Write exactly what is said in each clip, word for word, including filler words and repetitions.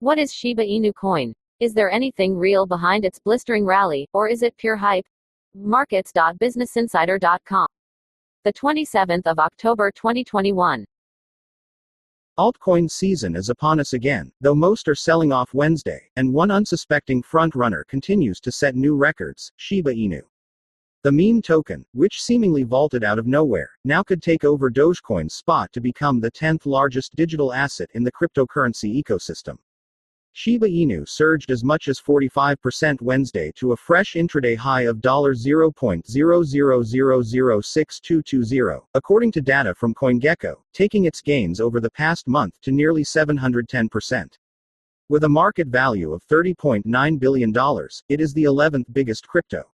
What is Shiba Inu coin? Is there anything real behind its blistering rally, or is it pure hype? markets dot business insider dot com. The twenty-seventh of October twenty twenty-one. Altcoin season is upon us again, though most are selling off Wednesday, and one unsuspecting front-runner continues to set new records, Shiba Inu. The meme token, which seemingly vaulted out of nowhere, now could take over Dogecoin's spot to become the tenth largest digital asset in the cryptocurrency ecosystem. Shiba Inu surged as much as forty-five percent Wednesday to a fresh intraday high of zero point zero zero zero zero six two two zero, according to data from CoinGecko, taking its gains over the past month to nearly seven hundred ten percent. With a market value of thirty point nine billion dollars, it is the eleventh biggest crypto.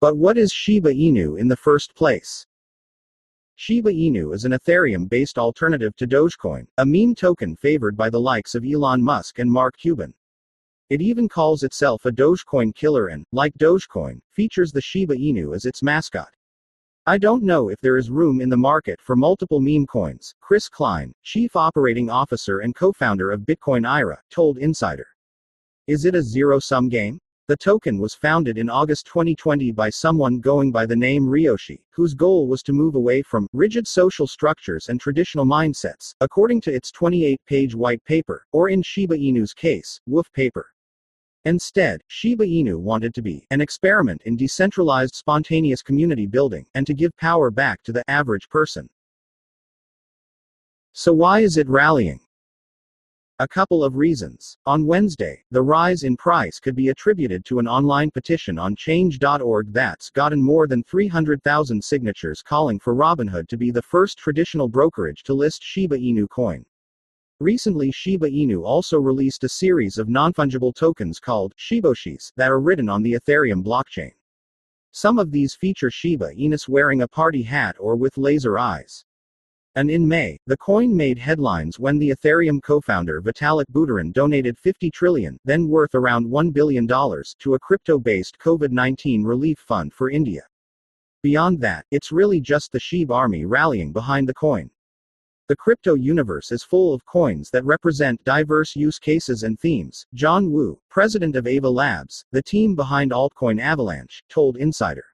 But what is Shiba Inu in the first place? Shiba Inu is an Ethereum-based alternative to Dogecoin, a meme token favored by the likes of Elon Musk and Mark Cuban. It even calls itself a Dogecoin killer and, like Dogecoin, features the Shiba Inu as its mascot. I don't know if there is room in the market for multiple meme coins, Chris Klein, chief operating officer and co-founder of Bitcoin I R A, told Insider. Is it a zero-sum game? The token was founded in August twenty twenty by someone going by the name Ryoshi, whose goal was to move away from rigid social structures and traditional mindsets, according to its twenty-eight page white paper, or in Shiba Inu's case, woof paper. Instead, Shiba Inu wanted to be an experiment in decentralized spontaneous community building, and to give power back to the average person. So why is it rallying? A couple of reasons. On Wednesday, the rise in price could be attributed to an online petition on change dot org that's gotten more than three hundred thousand signatures calling for Robinhood to be the first traditional brokerage to list Shiba Inu coin. Recently, Shiba Inu also released a series of non-fungible tokens called Shiboshis that are written on the Ethereum blockchain. Some of these feature Shiba Inus wearing a party hat or with laser eyes. And in May, the coin made headlines when the Ethereum co-founder Vitalik Buterin donated fifty trillion dollars, then worth around one billion dollars, to a crypto-based COVID nineteen relief fund for India. Beyond that, it's really just the Shib army rallying behind the coin. The crypto universe is full of coins that represent diverse use cases and themes, John Wu, president of Ava Labs, the team behind altcoin Avalanche, told Insider.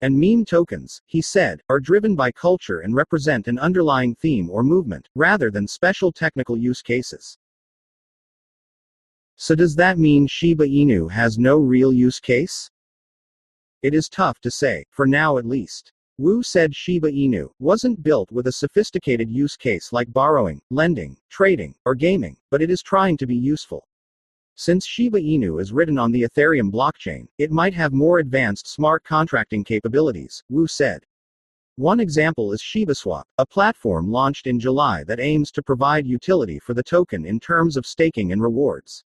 And meme tokens, he said, are driven by culture and represent an underlying theme or movement, rather than special technical use cases. So does that mean Shiba Inu has no real use case? It is tough to say, for now at least. Wu said Shiba Inu wasn't built with a sophisticated use case like borrowing, lending, trading, or gaming, but it is trying to be useful. Since Shiba Inu is written on the Ethereum blockchain, it might have more advanced smart contracting capabilities, Wu said. One example is ShibaSwap, a platform launched in July that aims to provide utility for the token in terms of staking and rewards.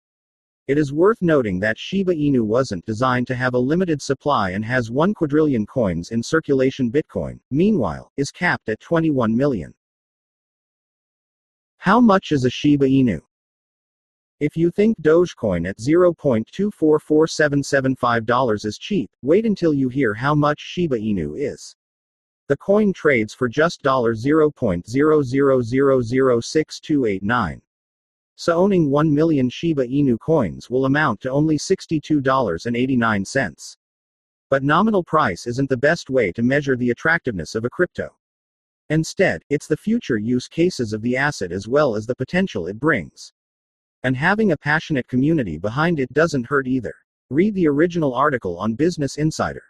It is worth noting that Shiba Inu wasn't designed to have a limited supply and has one quadrillion coins in circulation. Bitcoin, meanwhile, is capped at twenty-one million. How much is a Shiba Inu? If you think Dogecoin at zero point two four four seven seven five dollars is cheap, wait until you hear how much Shiba Inu is. The coin trades for just zero point zero zero zero zero six two eight nine. So owning one million Shiba Inu coins will amount to only sixty-two dollars and eighty-nine cents. But nominal price isn't the best way to measure the attractiveness of a crypto. Instead, it's the future use cases of the asset as well as the potential it brings. And having a passionate community behind it doesn't hurt either. Read the original article on Business Insider.